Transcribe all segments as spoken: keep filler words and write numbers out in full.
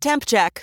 Temp check.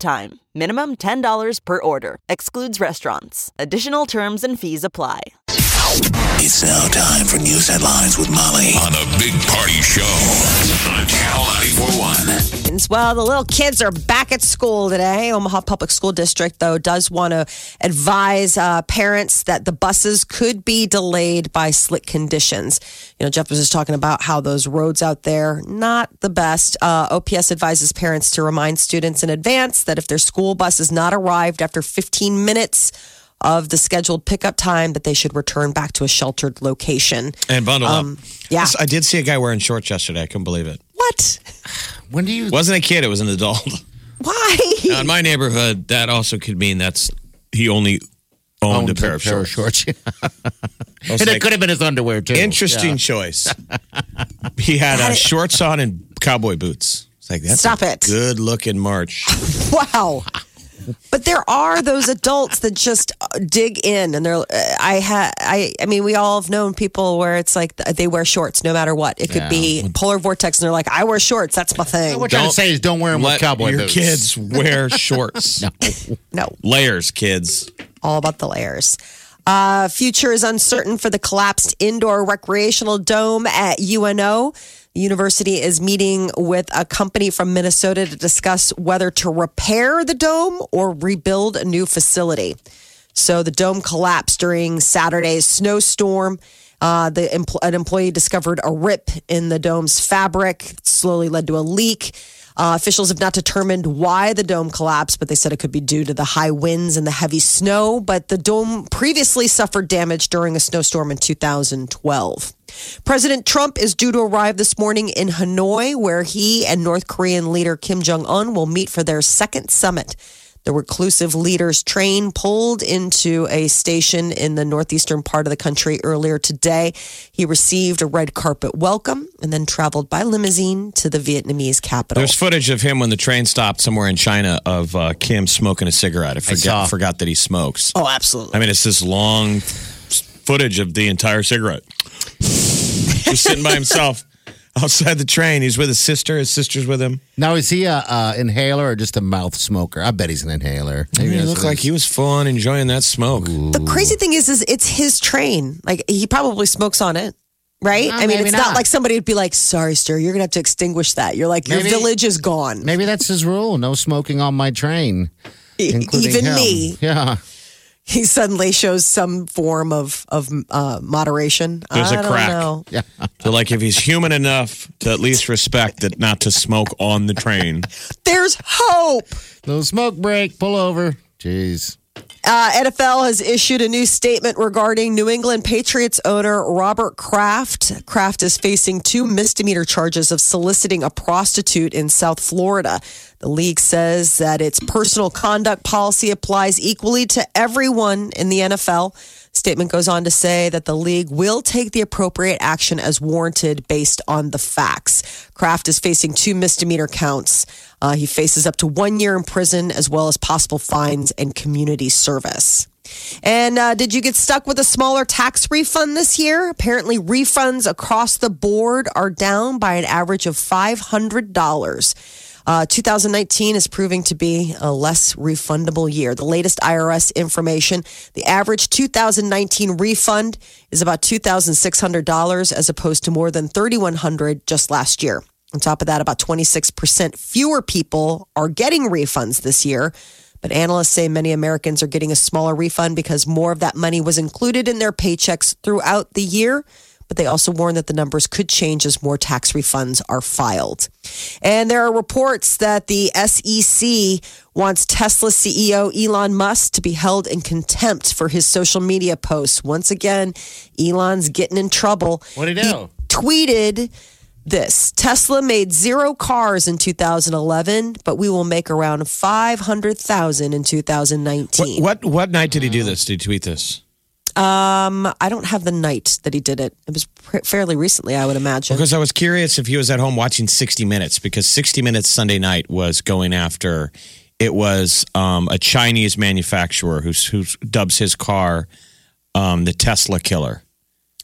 time. Minimum ten dollars per order. Excludes restaurants. Additional terms and fees apply. It's now time for news headlines with Molly on the Big Party Show on Channel ninety-four point one. Well, the little kids are back at school today. Omaha Public School District, though, does want to advise uh, parents that the buses could be delayed by slick conditions. You know, Jeff was just talking about how those roads out there, not the best. Uh, O P S advises parents to remind students in advance that if their school bus has not arrived after fifteen minutes, of the scheduled pickup time, that they should return back to a sheltered location. And bundle um, up. Yeah. I did see a guy wearing shorts yesterday. I couldn't believe it. What? When do you... It wasn't a kid. It was an adult. Why? Now, in my neighborhood, that also could mean that's he only owned, owned a pair of pair shorts. Of shorts. And like, it could have been his underwear, too. Interesting yeah. choice. He had uh, shorts on and cowboy boots. It's like, that's Stop a it. good-looking march. Wow. But there are those adults that just dig in, and they're. I had. I. I mean, we all have known people where it's like they wear shorts no matter what. It could yeah. be polar vortex, and they're like, "I wear shorts. That's my thing." What I'm trying to say is, don't wear them with cowboy boots. Your kids wear shorts. no, no layers, kids. All about the layers. Uh, future is uncertain for the collapsed indoor recreational dome at U N O. The university is meeting with a company from Minnesota to discuss whether to repair the dome or rebuild a new facility. So the dome collapsed during Saturday's snowstorm. Uh, the empl- an employee discovered a rip in the dome's fabric. It slowly led to a leak. Uh, officials have not determined why the dome collapsed, but they said it could be due to the high winds and the heavy snow. But the dome previously suffered damage during a snowstorm in two thousand twelve. President Trump is due to arrive this morning in Hanoi, where he and North Korean leader Kim Jong-un will meet for their second summit. The reclusive leader's train pulled into a station in the northeastern part of the country earlier today. He received a red carpet welcome and then traveled by limousine to the Vietnamese capital. There's footage of him when the train stopped somewhere in China of uh, Kim smoking a cigarette. I forgot, I forgot that he smokes. Oh, absolutely. I mean, it's this long footage of the entire cigarette. Just sitting by himself. Outside the train, he's with his sister. His sister's with him. Now, is he a uh, inhaler or just a mouth smoker? I bet he's an inhaler. I mean, he looked like he was full on enjoying that smoke. Ooh. The crazy thing is, is it's his train. Like he probably smokes on it, right? No, I mean, it's not. not like somebody would be like, "Sorry, sir, you're gonna have to extinguish that." You're like, maybe, your village is gone. Maybe that's his rule: no smoking on my train, including even him. me. Yeah. He suddenly shows some form of of uh, moderation. There's I a crack. Don't know. Yeah. So, like, if he's human enough to at least respect that not to smoke on the train. There's hope. Little smoke break. Pull over. Jeez. Uh, N F L has issued a new statement regarding New England Patriots owner Robert Kraft. Kraft is facing two misdemeanor charges of soliciting a prostitute in South Florida. The league says that its personal conduct policy applies equally to everyone in the N F L. Statement goes on to say that the league will take the appropriate action as warranted based on the facts. Kraft is facing two misdemeanor counts. Uh, he faces up to one year in prison, as well as possible fines and community service. And uh, did you get stuck with a smaller tax refund this year? Apparently, refunds across the board are down by an average of five hundred dollars. Uh, two thousand nineteen is proving to be a less refundable year. The latest I R S information, the average two thousand nineteen refund is about two thousand six hundred dollars as opposed to more than three thousand one hundred dollars just last year. On top of that, about twenty-six percent fewer people are getting refunds this year. But analysts say many Americans are getting a smaller refund because more of that money was included in their paychecks throughout the year. But they also warn that the numbers could change as more tax refunds are filed. And there are reports that the S E C wants Tesla C E O Elon Musk to be held in contempt for his social media posts. Once again, Elon's getting in trouble. What'd he do? He tweeted this. Tesla made zero cars in two thousand eleven, but we will make around five hundred thousand in two thousand nineteen. What, what, what night did he do this? Did he tweet this? Um, I don't have the night that he did it. It was pr- fairly recently, I would imagine. Because I was curious if he was at home watching sixty minutes, because sixty minutes Sunday night was going after... It was um, a Chinese manufacturer who who's, dubs his car um, the Tesla killer.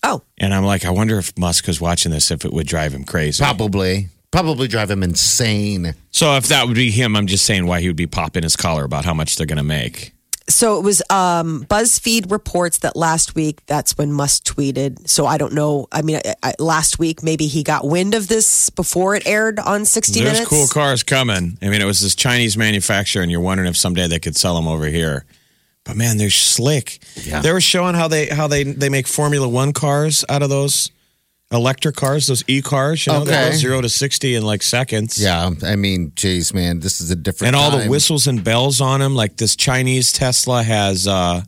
Oh. And I'm like, I wonder if Musk was watching this, if it would drive him crazy. Probably. Probably drive him insane. So if that would be him, I'm just saying why he would be popping his collar about how much they're going to make. So it was um, BuzzFeed reports that last week, that's when Musk tweeted. So I don't know. I mean, I, I, last week, maybe he got wind of this before it aired on sixty There's Minutes. There's cool cars coming. I mean, it was this Chinese manufacturer, and you're wondering if someday they could sell them over here. But man, they're slick. Yeah. They were showing how they how they, they make Formula One cars out of those electric cars, those e-cars. You know, okay. They go zero to sixty in like seconds. Yeah, I mean, geez, man, this is a different And all time. The whistles and bells on them, like this Chinese Tesla has, uh,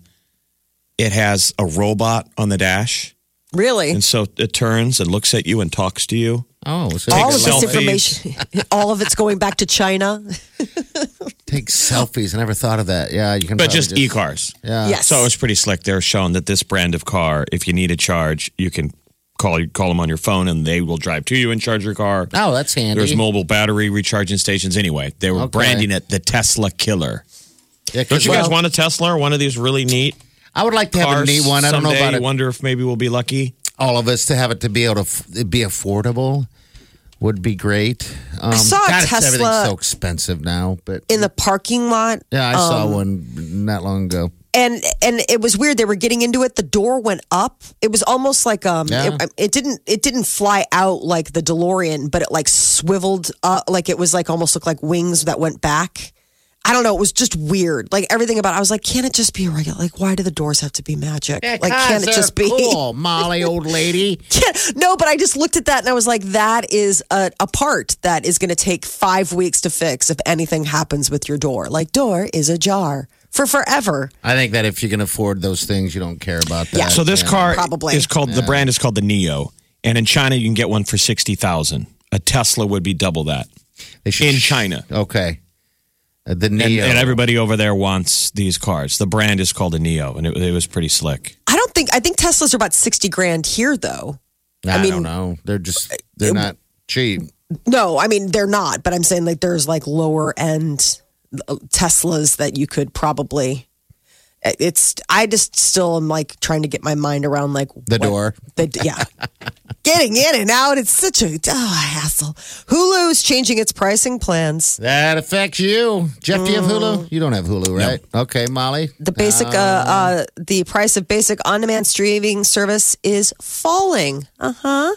it has a robot on the dash. Really? And so it turns and looks at you and talks to you. Oh. So all of selfies. This information, all of it's going back to China. Take selfies. I never thought of that. Yeah, you can. But just, just e-cars. Yeah. Yes. So it was pretty slick. They were showing that this brand of car, if you need a charge, you can... Call call them on your phone, and they will drive to you and charge your car. Oh, that's handy. There's mobile battery recharging stations. Anyway, they were okay. branding it the Tesla Killer. Yeah, Don't you well, guys want a Tesla or one of these really neat I would like to cars have a neat one. I don't know about it. I wonder if maybe we'll be lucky. All of us to have it to be able to be affordable would be great. Um, I saw a God, Tesla. Everything's so expensive now. But in the parking lot. Yeah, I um, saw one not long ago. And and it was weird. They were getting into it. The door went up. It was almost like um, yeah. it, it didn't it didn't fly out like the DeLorean, but it like swiveled up, like it was like almost looked like wings that went back. I don't know. It was just weird. Like everything about it, I was like, can't it just be a regular? Like, why do the doors have to be magic? Because like, can't it just be cool, Molly, old lady? No, but I just looked at that and I was like, that is a, a part that is going to take five weeks to fix if anything happens with your door. Like, door is ajar. For forever. I think that if you can afford those things, you don't care about that. Yeah. So this yeah. car Probably. is called, yeah. the brand is called the N I O. And in China, you can get one for sixty thousand dollars. A Tesla would be double that. They should, in China. Okay. Uh, the N I O. And, and everybody over there wants these cars. The brand is called the N I O, and it, it was pretty slick. I don't think, I think Teslas are about sixty grand here, though. Nah, I, mean, I don't know. They're just, they're it, not cheap. No, I mean, they're not. But I'm saying like there's like lower end Teslas that you could probably it's I just still am like trying to get my mind around like the what, door the, yeah getting in and out. It's such a oh, hassle. Hulu's changing its pricing plans that affects you. Jeff, mm. do you have Hulu? You don't have Hulu, right? No. Okay, Molly, the basic uh, uh, uh, the price of basic on-demand streaming service is falling uh-huh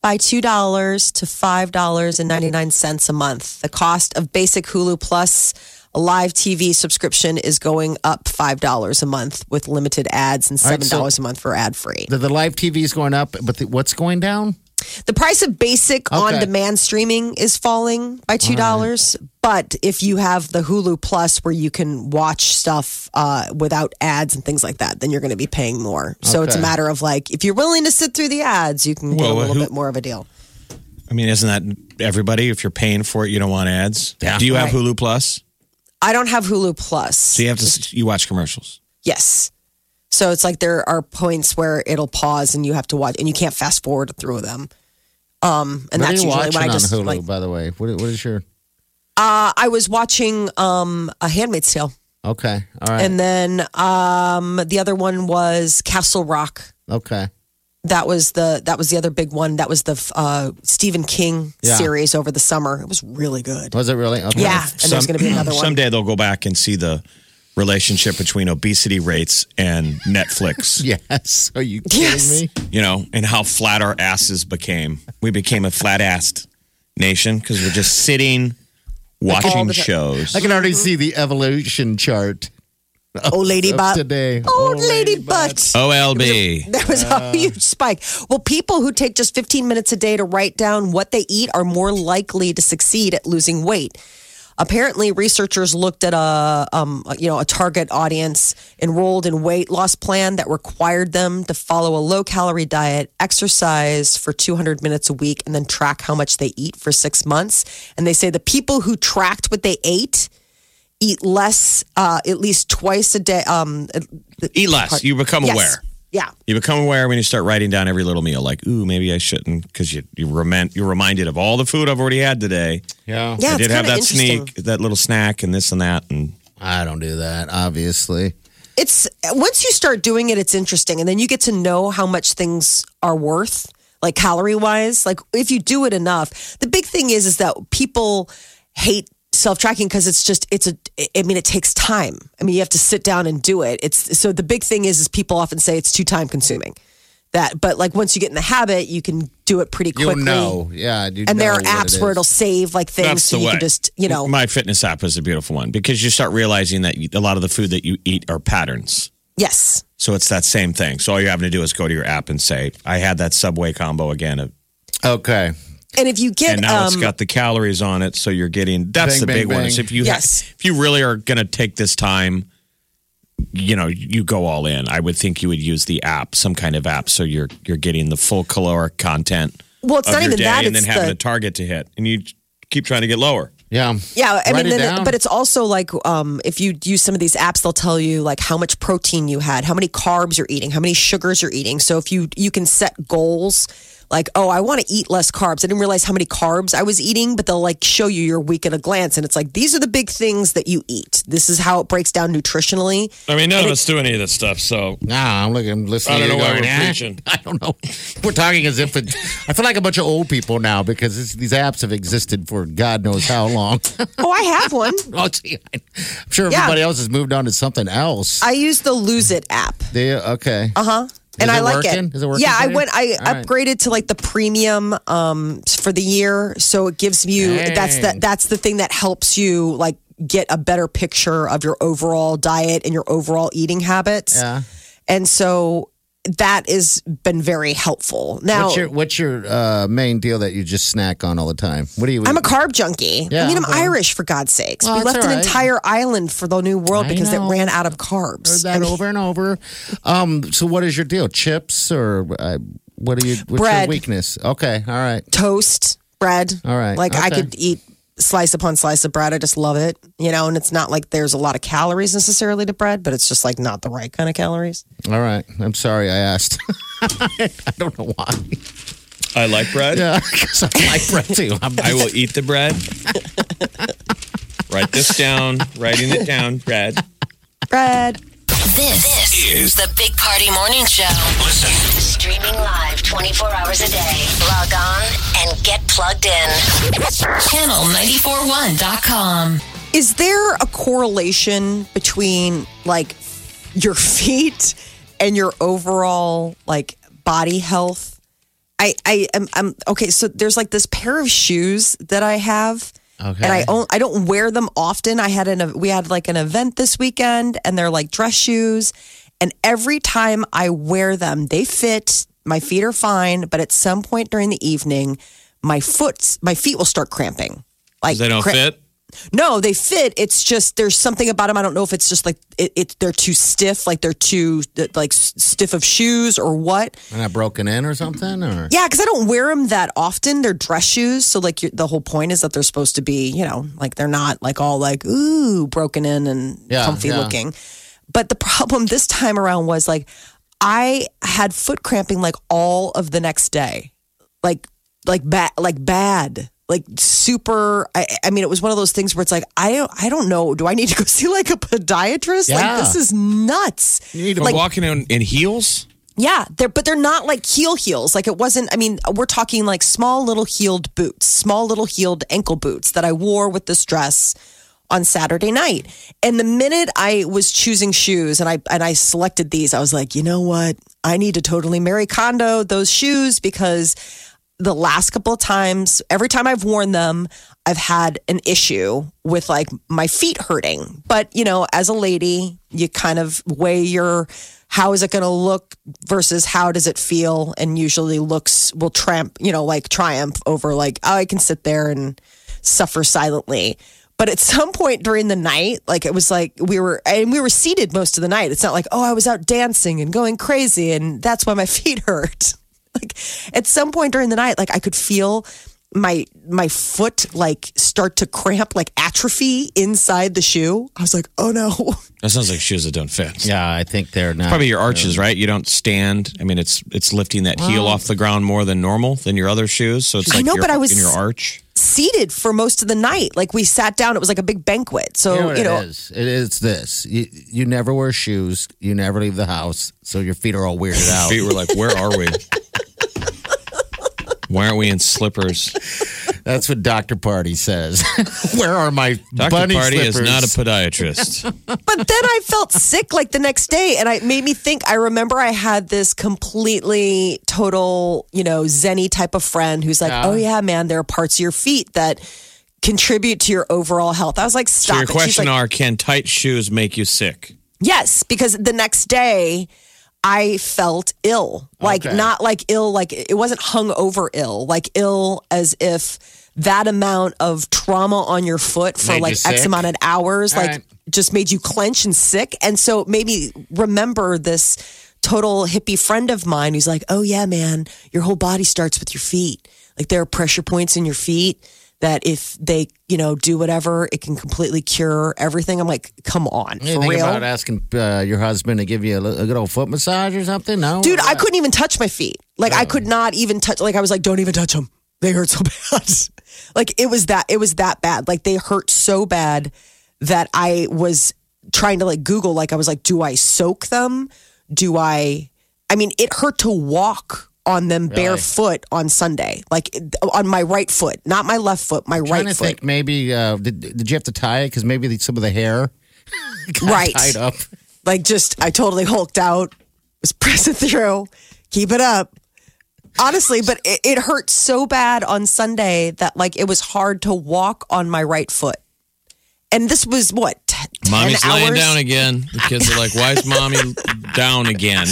by two dollars to five dollars and ninety-nine cents a month. The cost of basic Hulu Plus, a live T V subscription, is going up five dollars a month with limited ads and seven dollars right, so a month for ad-free. The, the live T V is going up, but the, what's going down? The price of basic okay. on-demand streaming is falling by two dollars. Right. But if you have the Hulu Plus where you can watch stuff uh, without ads and things like that, then you're going to be paying more. So okay. it's a matter of like, if you're willing to sit through the ads, you can well, get a little who, bit more of a deal. I mean, isn't that everybody? If you're paying for it, you don't want ads. Yeah. Do you have right. Hulu Plus? I don't have Hulu Plus. So you have to you watch commercials? Yes. So it's like there are points where it'll pause and you have to watch, and you can't fast forward through them. Um, and what that's are you usually watching when I just on Hulu, like, by the way. What, what is your? Uh, I was watching um, A Handmaid's Tale. Okay, all right. And then um, the other one was Castle Rock. Okay, that was the that was the other big one. That was the uh, Stephen King yeah. series over the summer. It was really good. Was it really? Okay. Yeah, and Some, there's going to be another one. Someday they'll go back and see the relationship between obesity rates and Netflix. Yes. Are you kidding yes. me? You know, and how flat our asses became. We became a flat-assed nation because we're just sitting, watching like shows. I can already see the evolution chart. Of, old lady butt. Today. Old, old lady butt. butt. O L B. There was a, there was uh, a huge spike. Well, people who take just fifteen minutes a day to write down what they eat are more likely to succeed at losing weight. Apparently, researchers looked at a, um, you know, a target audience enrolled in weight loss plan that required them to follow a low-calorie diet, exercise for two hundred minutes a week, and then track how much they eat for six months. And they say the people who tracked what they ate eat less, uh, at least twice a day. Um, eat less. Pardon. You become yes. aware. Yeah. You become aware when you start writing down every little meal, like, ooh, maybe I shouldn't, because you, you remind, you're reminded of all the food I've already had today. Yeah. yeah I did have that sneak, that little snack and this and that. And I don't do that, obviously. It's once you start doing it, it's interesting. And then you get to know how much things are worth, like calorie-wise. Like, if you do it enough. The big thing is, is that people hate self-tracking because it's just, it's a, I mean, it takes time. I mean, you have to sit down and do it. It's so the big thing is, is people often say it's too time consuming that, but like once you get in the habit, you can do it pretty quickly. You know, yeah. You and know there are apps it where it'll save like things. That's so you way. Can just, you know, my fitness app is a beautiful one because you start realizing that a lot of the food that you eat are patterns. Yes. So it's that same thing. So all you're having to do is go to your app and say, I had that Subway combo again. Okay. And if you get, and now um, it's got the calories on it, so you're getting. That's bang, the bang, big bang. One. Is if you yes. ha- if you really are going to take this time, you know, you go all in. I would think you would use the app, some kind of app, so you're you're getting the full caloric content. Well, it's of not your even day, that, and it's then having the- a target to hit, and you keep trying to get lower. Yeah. Yeah. I Write mean, it then it, but it's also like um, if you use some of these apps, they'll tell you like how much protein you had, how many carbs you're eating, how many sugars you're eating. So if you you can set goals like, oh, I want to eat less carbs. I didn't realize how many carbs I was eating, but they'll like show you your week at a glance. And it's like, these are the big things that you eat. This is how it breaks down nutritionally. I mean, none of us do any of this stuff. So nah, I'm looking, I'm listening. I don't know why we're preaching. I don't know. We're talking as if it, I feel like a bunch of old people now because this, these apps have existed for God knows how long. Oh, I have one. Oh, gee, I'm sure everybody yeah. else has moved on to something else. I use the Lose It app. They, okay. Uh-huh. And I like working? it. Is it working? Yeah, I went. I All upgraded right. to like the premium um, for the year, so it gives you. Dang. That's that. That's the thing that helps you like get a better picture of your overall diet and your overall eating habits. Yeah. And so that has been very helpful. Now, what's your, what's your uh, main deal that you just snack on all the time? What do you? Eat? I'm a carb junkie. Yeah, I mean, I'm okay. Irish for God's sakes. Well, we left right. an entire island for the New World I because know. it ran out of carbs. Heard that I mean, over and over. Um, so, what is your deal? Chips or uh, what are you? What's bread. Your weakness? Okay, all right. Toast, bread. All right. Like okay. I could eat slice upon slice of bread. I just love it. You know, and it's not like there's a lot of calories necessarily to bread, but it's just like not the right kind of calories. All right. I'm sorry I asked. I don't know why. I like bread. Yeah, because I like bread too. I'm- I will eat the bread. Write this down. Writing it down. Bread. Bread. This, this is the Big Party Morning Show. Listen. Streaming live twenty-four hours a day. Log on and get plugged in. channel nine four one dot com. Is there a correlation between, like, your feet and your overall, like, body health? I, I am, I'm, okay, so there's, like, this pair of shoes that I have. Okay. And I own, I don't wear them often. I had an we had like an event this weekend, and they're like dress shoes. And every time I wear them, they fit. My feet are fine, but at some point during the evening, my foot my feet will start cramping. Like they don't cramp- fit. No, they fit. It's just there's something about them. I don't know if it's just like it, it they're too stiff, like they're too like stiff of shoes or what. They're not broken in or something, or yeah, because I don't wear them that often. They're dress shoes, so like the whole point is that they're supposed to be, you know, like they're not like all like ooh broken in and yeah, comfy yeah. looking. But the problem this time around was like I had foot cramping like all of the next day, like like bad, like bad. Like super, I, I mean, it was one of those things where it's like, I I don't know. Do I need to go see like a podiatrist? Yeah. Like this is nuts. You need to like, walking in, in heels? Yeah, they're, but they're not like heel heels. Like it wasn't, I mean, we're talking like small little heeled boots, small little heeled ankle boots that I wore with this dress on Saturday night. And the minute I was choosing shoes and I and I selected these, I was like, you know what? I need to totally Marie Kondo those shoes because the last couple of times, every time I've worn them, I've had an issue with like my feet hurting. But, you know, as a lady, you kind of weigh your, how is it going to look versus how does it feel? And usually looks will tramp, you know, like triumph over like, oh, I can sit there and suffer silently. But at some point during the night, like it was like we were, and we were seated most of the night. It's not like, oh, I was out dancing and going crazy and that's why my feet hurt. Like at some point during the night, like I could feel my my foot like start to cramp, like atrophy inside the shoe. I was like, oh no. That sounds like shoes that don't fit. Yeah, I think they're not. It's probably your arches, really. Right? You don't stand. I mean, it's it's lifting that wow. heel off the ground more than normal than your other shoes. So it's like I know, your, but I was in your arch. Seated for most of the night. Like we sat down. It was like a big banquet. So, you know. What you know it is. It is this. You, you never wear shoes. You never leave the house. So your feet are all weirded out. Feet were like, where are we? Why aren't we in slippers? That's what Doctor Party says. Where are my Doctor bunny Party slippers? Is not a podiatrist. But then I felt sick like the next day, and it made me think. I remember I had this completely total, you know, zen-y type of friend who's like, yeah. "Oh yeah, man, there are parts of your feet that contribute to your overall health." I was like, "Stop." So your it. question like, are: can tight shoes make you sick? Yes, because the next day. I felt ill, like okay. not like ill, like it wasn't hungover ill, like ill as if that amount of trauma on your foot for made like X sick. Amount of hours, all like right. just made you clench and sick. And so it made me remember this total hippie friend of mine who's like, oh yeah, man, your whole body starts with your feet. Like there are pressure points in your feet that if they, you know, do whatever, it can completely cure everything. I'm like, come on, for real. You think about asking uh, your husband to give you a, a good old foot massage or something? No? Dude, I couldn't even touch my feet. Like, really? I could not even touch. Like, I was like, don't even touch them. They hurt so bad. Like, it was that, it was that bad. Like, they hurt so bad that I was trying to, like, Google. Like, I was like, do I soak them? Do I, I mean, it hurt to walk on them really? Barefoot on Sunday, like on my right foot, not my left foot, my I'm right to foot. Think maybe uh, did did you have to tie it because maybe the, some of the hair got right. tied up? Like just, I totally hulked out, was pressing through, keep it up, honestly. But it, it hurt so bad on Sunday that like it was hard to walk on my right foot, and this was what. Mommy's hours? Laying down again. The kids are like, why is mommy down again?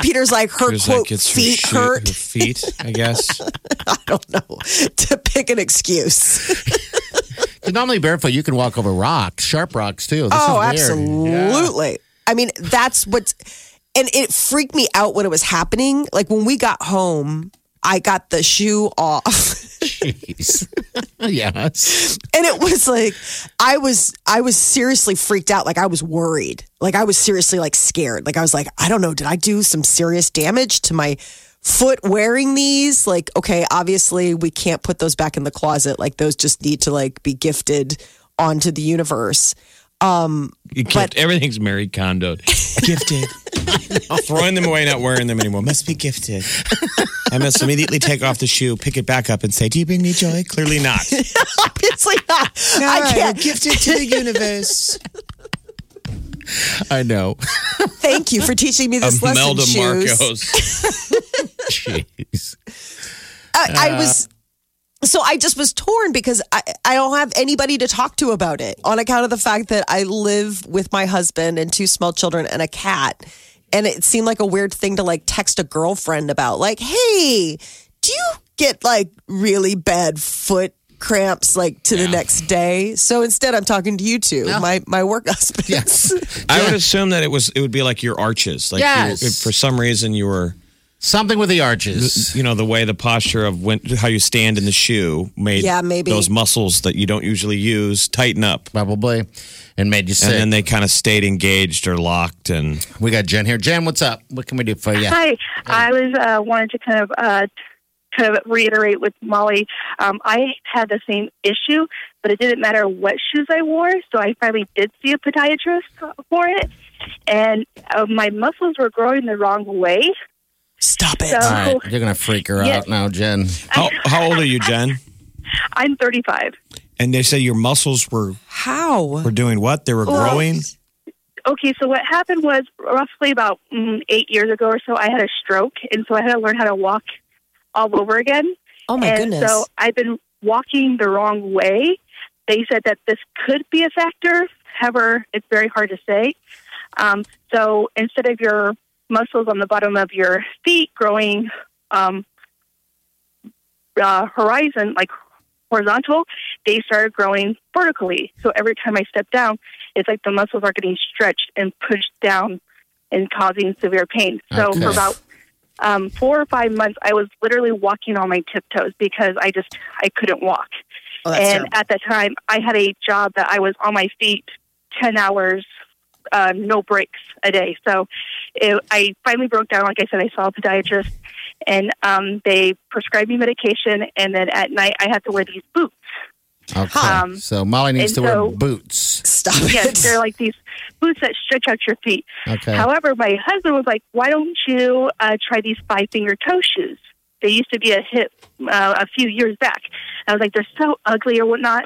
Peter's like, her Peter's quote, like, feet her hurt. Her feet, I guess. I don't know. To pick an excuse. Normally barefoot, you can walk over rocks, sharp rocks too. This oh, is absolutely. Yeah. I mean, that's what's, and it freaked me out when it was happening. Like when we got home, I got the shoe off. Jeez. Yes. And it was like, I was, I was seriously freaked out. Like I was worried. Like I was seriously like scared. Like I was like, I don't know. Did I do some serious damage to my foot wearing these? Like, okay, obviously we can't put those back in the closet. Like those just need to like be gifted onto the universe. Um, you can't, but- everything's Marie Kondo. Gifted. Throwing them away, not wearing them anymore. Must be gifted. I must immediately take off the shoe, pick it back up, and say, do you bring me joy? Clearly not. Obviously not. No, I can't. Gift it to the universe. I know. Thank you for teaching me this Imelda lesson, Marcos. Jeez. I, I was... So I just was torn because I, I don't have anybody to talk to about it on account of the fact that I live with my husband and two small children and a cat. And it seemed like a weird thing to like text a girlfriend about like, hey, do you get like really bad foot cramps like to yeah. the next day? So instead I'm talking to you two, yeah. my, my work husband. Yes. I would assume that it was, it would be like your arches. Like yes. you, if for some reason you were... Something with the arches. You know, the way the posture of when, how you stand in the shoe made yeah, maybe. Those muscles that you don't usually use tighten up. Probably. And made you sick. And then they kind of stayed engaged or locked. And we got Jen here. Jen, what's up? What can we do for you? Hi. Hi. I was uh, wanted to kind of, uh, kind of reiterate with Molly. Um, I had the same issue, but it didn't matter what shoes I wore. So I finally did see a podiatrist for it. And uh, my muscles were growing the wrong way. Stop it. So, all right. You're going to freak her yeah. out now, Jen. How, how old are you, Jen? I'm thirty-five. And they say your muscles were... How? Were doing what? They were well, growing? Okay, so what happened was roughly about mm, eight years ago or so, I had a stroke. And so I had to learn how to walk all over again. Oh, my and goodness. And so I've been walking the wrong way. They said that this could be a factor. However, it's very hard to say. Um, so instead of your... muscles on the bottom of your feet growing um, uh, horizon, like horizontal, they started growing vertically. So every time I step down, it's like the muscles are getting stretched and pushed down and causing severe pain. So okay. for about um, four or five months, I was literally walking on my tiptoes because I just, I couldn't walk. Oh, and terrible. At that time, I had a job that I was on my feet ten hours, uh, no breaks a day. So it, I finally broke down. Like I said, I saw a podiatrist, and um, they prescribed me medication. And then at night, I had to wear these boots. Okay. Um, so Molly needs to so, wear boots. Stop yes, it. Yes, they're like these boots that stretch out your feet. Okay. However, my husband was like, why don't you uh, try these five-finger toe shoes? They used to be a hit uh, a few years back. I was like, they're so ugly or whatnot.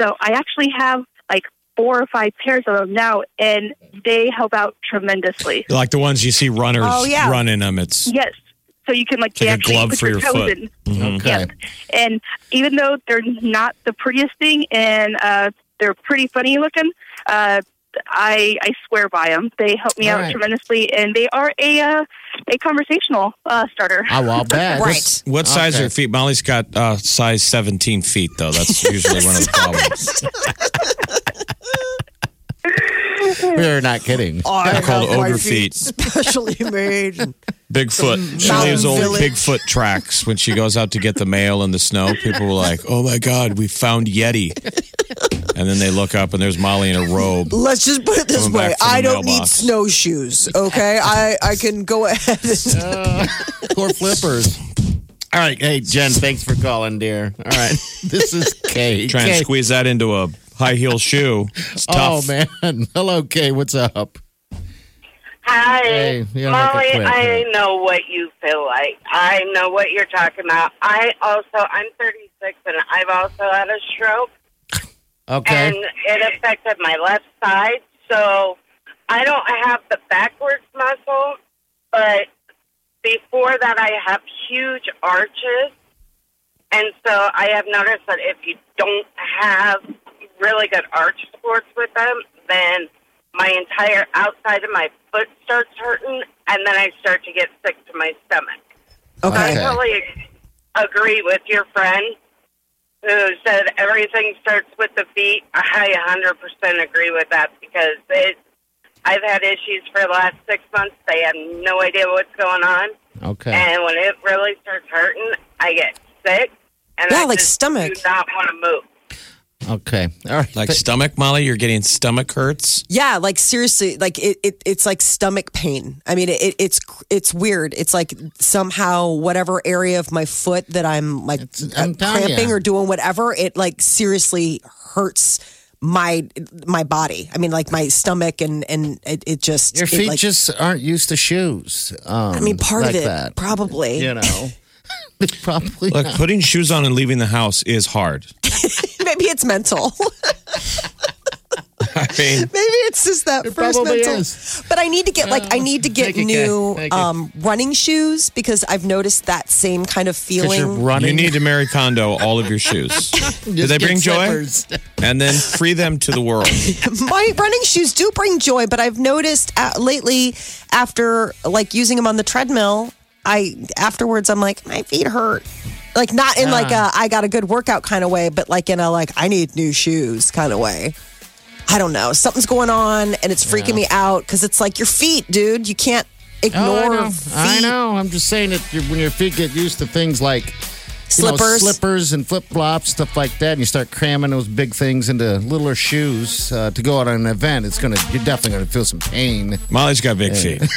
So I actually have like four or five pairs of them now, and they help out tremendously. Like the ones you see runners oh, yeah. run in them. It's Yes. So you can like, like actually glove put for your, your toes foot. In. Mm-hmm. Okay. Yes. And even though they're not the prettiest thing, and uh, they're pretty funny looking, uh, I I swear by them. They help me All out right. tremendously, and they are a uh, a conversational uh, starter. Oh, I'll bet. Right. What's, what okay. size are your feet? Molly's got uh, size seventeen feet, though. That's usually one of the problems. We're not kidding. Oh, They're called ogre feet. feet. Specially made. Bigfoot. She leaves old Bigfoot tracks when she goes out to get the mail in the snow. People were like, oh my God, we found Yeti. And then they look up and there's Molly in a robe. Let's just put it this way. I don't mailbox. need snowshoes, okay? I, I can go ahead and... Uh, or flippers. All right. Hey, Jen, thanks for calling, dear. All right. This is Kay. Trying Kay. to squeeze that into a... high heel shoe. It's tough. Oh, man. Hello, Kay. What's up? Hi. Hey, Molly, I know what you feel like. I know what you're talking about. I also, I'm thirty-six, and I've also had a stroke. Okay. And it affected my left side, so I don't have the backwards muscle, but before that I have huge arches, and so I have noticed that if you don't have really good arch supports with them, then my entire outside of my foot starts hurting, and then I start to get sick to my stomach. Okay. I totally agree with your friend who said everything starts with the feet. I one hundred percent agree with that because it, I've had issues for the last six months. They have no idea what's going on. Okay. And when it really starts hurting, I get sick, and yeah, I like just stomach. do not want to move. Okay. All right. Like but, stomach, Molly? You're getting stomach hurts? Yeah, like seriously, like it, it it's like stomach pain. I mean, it, it's it's weird. It's like somehow whatever area of my foot that I'm like I'm cramping you. or doing whatever, it like seriously hurts my my body. I mean, like my stomach and, and it, it just... Your feet it, like, just aren't used to shoes. Um, I mean, part like of it, that. probably. You know. probably Look, not. Putting shoes on and leaving the house is hard. Maybe it's mental. I mean, maybe it's just that it first mental. Is. But I need to get like I need to get Thank new you, um, running shoes because I've noticed that same kind of feeling. You're running. You need to Marie Kondo all of your shoes. Do they bring joy? And then free them to the world. My running shoes do bring joy, but I've noticed uh, lately after like using them on the treadmill, I afterwards I'm like my feet hurt. Like, not in, uh, like, a I got a good workout kind of way, but, like, in a, like, I need new shoes kind of way. I don't know. Something's going on, and it's freaking yeah. me out, because it's like your feet, dude. You can't ignore oh, I know. feet. I know. I'm just saying that when your feet get used to things like slippers, you know, slippers and flip-flops, stuff like that, and you start cramming those big things into littler shoes uh, to go out on an event, it's gonna you're definitely going to feel some pain. Molly's got big hey. feet.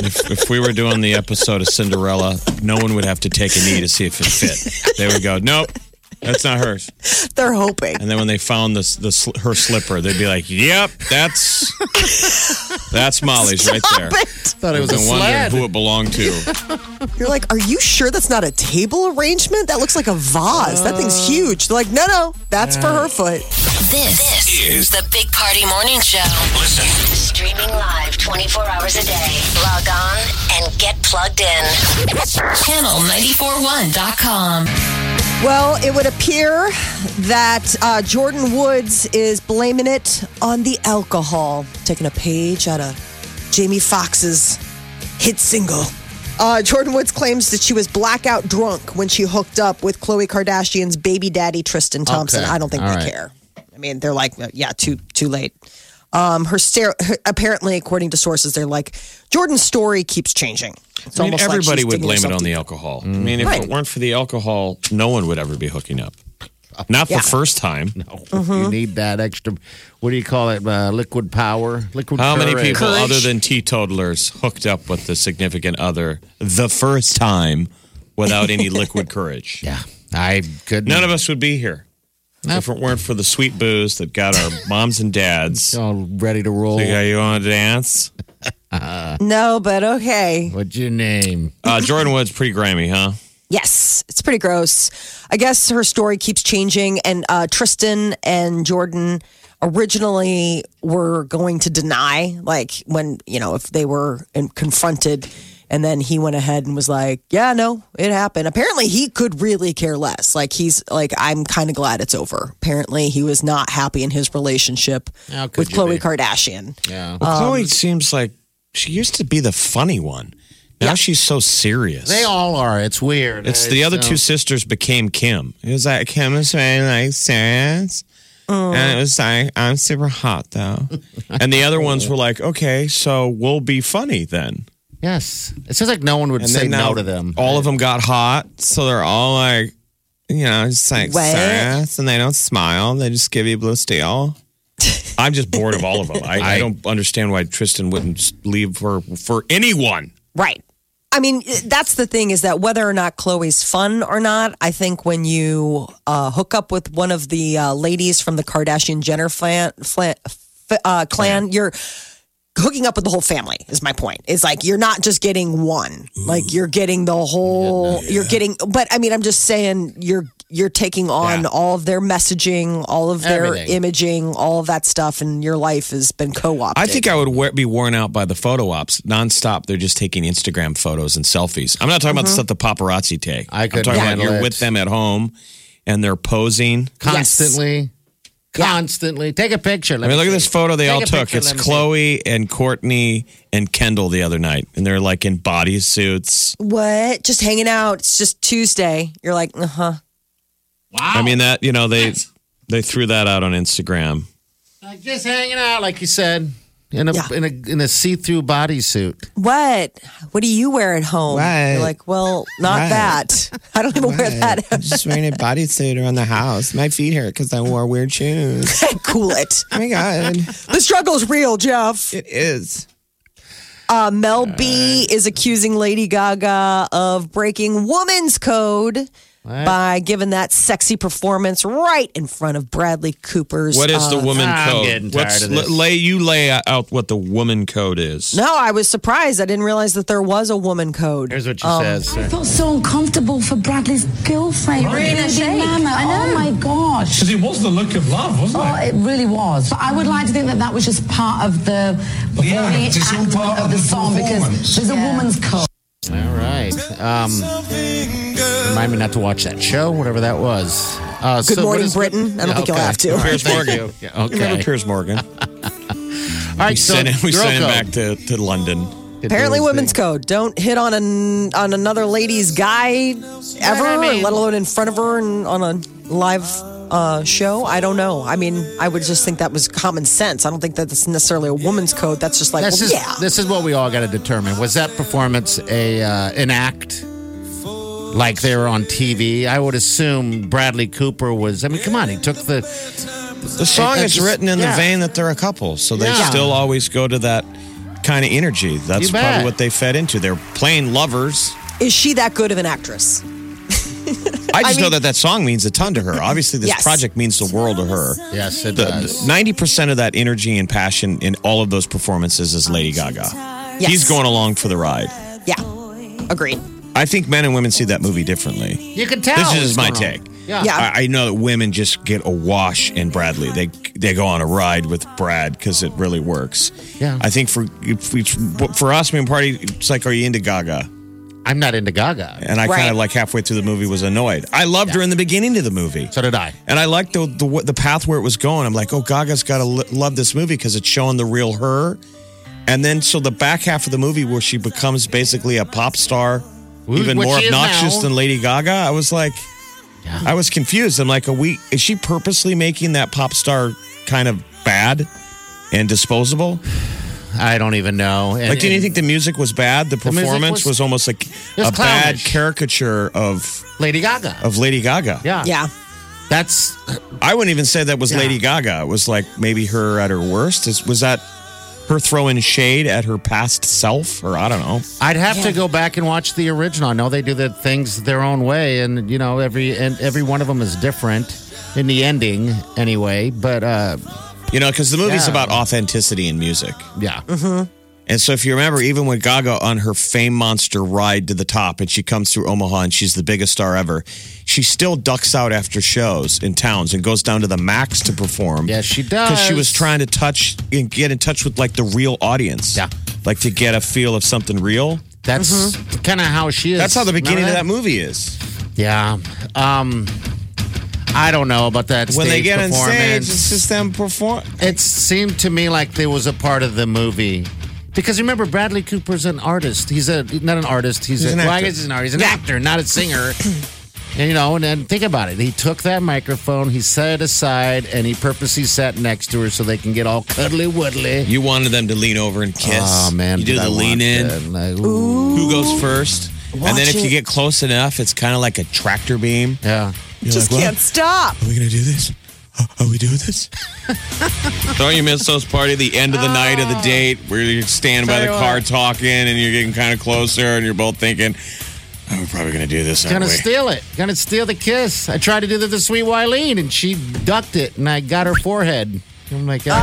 If, if we were doing the episode of Cinderella, no one would have to take a knee to see if it fit. They would go, nope, that's not hers. They're hoping. And then when they found the, the her slipper, they'd be like, yep, that's that's Molly's Stop right there. It. Thought it was and a sled. Who it belonged to. You're like, are you sure that's not a table arrangement? That looks like a vase. Uh, that thing's huge. They're like, no, no, that's yeah. for her foot. This, this is the Big Party Morning Show. Listen. Streaming live twenty-four hours a day. Log on and get plugged in. Channel nine forty-one dot com. Well, it would appear that uh, Jordyn Woods is blaming it on the alcohol. Taking a page out of Jamie Foxx's hit single, Uh, Jordyn Woods claims that she was blackout drunk when she hooked up with Khloe Kardashian's baby daddy, Tristan Thompson. Okay. I don't think All they right. care. I mean, they're like, yeah, too too late. Um, her, ster- her apparently, according to sources, they're like, Jordan's story keeps changing. It's I mean, everybody like would blame it on the alcohol. Mm. I mean, if right. it weren't for the alcohol, no one would ever be hooking up. Not yeah. the first time. No, mm-hmm. You need that extra, what do you call it, uh, liquid power? Liquid. How many people Kush. other than teetotalers hooked up with the significant other the first time without any liquid courage? Yeah, I couldn't. None of us would be here. Nope. If it weren't for the sweet booze that got our moms and dads all ready to roll. So you want to dance? Uh, no, but okay. What's your name? Uh, Jordyn Woods, pretty grimy, huh? Yes, it's pretty gross. I guess her story keeps changing, and uh, Tristan and Jordyn originally were going to deny, like when, you know, if they were in- confronted. And then he went ahead and was like, yeah, no, it happened. Apparently he could really care less. Like he's like, I'm kind of glad it's over. Apparently he was not happy in his relationship with Khloe be? Kardashian. Yeah. Well, um, Khloe seems like she used to be the funny one. Now yeah. she's so serious. They all are. It's weird. It's right? the other so. two sisters became Kim. It was like, Kim is really like serious. Mm. And it was like, I'm super hot though. And the other ones were like, okay, so we'll be funny then. Yes. It seems like no one would and say no to them. All right. of them got hot, so they're all like, you know, just like serious, and they don't smile. They just give you blue steel. I'm just bored of all of them. I, I don't understand why Tristan wouldn't leave her for anyone. Right. I mean, that's the thing is that whether or not Khloe's fun or not, I think when you uh, hook up with one of the uh, ladies from the Kardashian-Jenner flan, flan, uh, clan, yeah. you're... hooking up with the whole family is my point. It's like you're not just getting one. Ooh. Like you're getting the whole yeah. you're getting but I mean I'm just saying you're you're taking on yeah. all of their messaging, all of their Everything. imaging, all of that stuff, and your life has been co-opted. I think I would wear, be worn out by the photo ops. Nonstop they're just taking Instagram photos and selfies. I'm not talking mm-hmm. about the stuff the paparazzi take. I could I'm talking about you're it. with them at home and they're posing constantly. Yes. Constantly. Yeah. Take a picture. Let I mean, me look at this photo they Take all took. Picture, it's Khloe and Courtney and Kendall the other night. And they're like in body suits. What? Just hanging out. It's just Tuesday. You're like, uh-huh. Wow. I mean, that, you know, they That's... they threw that out on Instagram. Like just hanging out, like you said, in a yeah. in a, in a see-through bodysuit. What? What do you wear at home? What? You're like, well, not what? that. I don't even what? wear that. I'm just wearing a bodysuit around the house. My feet hurt because I wore weird shoes. Cool it. Oh, my God. The struggle's real, Jeff. It is. Uh, Mel God. B is accusing Lady Gaga of breaking woman's code what? by giving that sexy performance right in front of Bradley Cooper's. What is the uh, woman I'm code? Getting tired What's, of this. Lay, you lay out what the woman code is. No, I was surprised. I didn't realize that there was a woman code. Here's what she um, says. I felt so uncomfortable for Bradley's girlfriend. Right. Mama. I know. Oh, my gosh. Because it was the look of love, wasn't oh, it? Oh, it really was. But I would like to think that that was just part of the yeah, element part of, of the, the song because there's yeah. a woman's code. All right. Um, remind me not to watch that show, whatever that was. Uh, Good so Morning is, Britain. I don't yeah, think okay. you'll have to. Right, Piers Morgan. Yeah, okay. Remember Piers Morgan. All right, we so sent him, we sent him back to, to London. Apparently, women's code. Don't hit on an, on another lady's guy ever, I mean. let alone in front of her and on a live uh, show. I don't know. I mean, I would just think that was common sense. I don't think that that's necessarily a woman's code. That's just like, this well, is, yeah. This is what we all got to determine. Was that performance a uh, an act? Like they were on T V? I would assume Bradley Cooper was. I mean, come on, he took the the song is written in yeah. the vein that they're a couple, so they yeah. still always go to that kind of energy. That's probably what they fed into. They're playing lovers. Is she that good of an actress? I just I mean, know that that song means a ton to her. Obviously, this yes. project means the world to her. Yes, it the, does. ninety percent of that energy and passion in all of those performances is Lady Gaga. Yes. He's going along for the ride. Yeah, agreed. I think men and women see that movie differently. You can tell. This is my take. Yeah. yeah. I, I know that women just get awash in Bradley. They they go on a ride with Brad because it really works. Yeah. I think for we, for us, me and Party, it's like, are you into Gaga? I'm not into Gaga. And I right. kind of like halfway through the movie was annoyed. I loved yeah. her in the beginning of the movie. So did I. And I liked the, the, the path where it was going. I'm like, oh, Gaga's got to l- love this movie because it's showing the real her. And then, so the back half of the movie where she becomes basically a pop star, Ooh, even more obnoxious than Lady Gaga, I was like, yeah. I was confused. I'm like, are we, is she purposely making that pop star kind of bad and disposable? I don't even know. And, like, didn't you think the music was bad? The performance the was, was almost like was a clownish. Bad caricature of Lady Gaga. Of Lady Gaga. Yeah. Yeah. That's... I wouldn't even say that was yeah. Lady Gaga. It was like maybe her at her worst. Is, was that her throwing shade at her past self? Or I don't know. I'd have yeah. to go back and watch the original. I know they do the things their own way. And, you know, every and every one of them is different in the ending anyway. But... uh You know, because the movie's yeah. about authenticity in music. Yeah. Mm-hmm. And so if you remember, even when Gaga on her Fame Monster ride to the top and she comes through Omaha and she's the biggest star ever, she still ducks out after shows in towns and goes down to the Max to perform. Yes, she does. Because she was trying to touch and get in touch with, like, the real audience. Yeah. Like, to get a feel of something real. That's mm-hmm. kind of how she is. That's how the beginning that? of that movie is. Yeah. Um... I don't know about that when stage performance. When they get on stage, it's just them perform. It seemed to me like there was a part of the movie. Because remember, Bradley Cooper's an artist. He's a not an artist. He's, he's a, an actor. Well, I guess he's an, he's an yeah. actor, not a singer. And, you know, and then think about it. He took that microphone, he set it aside, and he purposely sat next to her so they can get all cuddly-wuddly. You wanted them to lean over and kiss. Oh, man. You do the lean in. Like, who goes first? Watch and then if it. you get close enough, it's kind of like a tractor beam. Yeah. You're just like, can't well, stop. Are we going to do this? Are we doing this? Don't you miss those party, the end of the oh. night of the date where you're standing Tell by the car what. talking and you're getting kind of closer and you're both thinking, oh, we're probably going to do this, aren't gonna we? Going to steal it. Going to steal the kiss. I tried to do this to Sweet Wileen and she ducked it and I got her forehead. Oh, my God.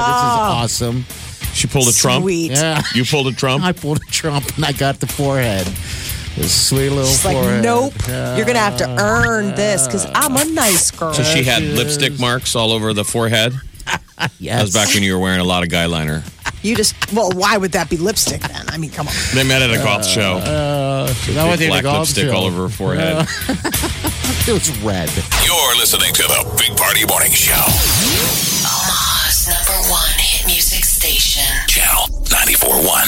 Oh. This is awesome. She pulled a Trump? Sweet. Yeah. You pulled a Trump? I pulled a Trump and I got the forehead. This sweet little She's forehead. like, nope, yeah. you're going to have to earn this because I'm a nice girl. So she had yes. lipstick marks all over the forehead? Yes. That was back when you were wearing a lot of guy liner. You just, well, why would that be lipstick then? I mean, come on. They met at a golf uh, show. Uh, that was black golf lipstick show. all over her forehead. Uh, it was red. You're listening to the Big Party Morning Show. Omaha's number one hit music station. Channel ninety-four point one.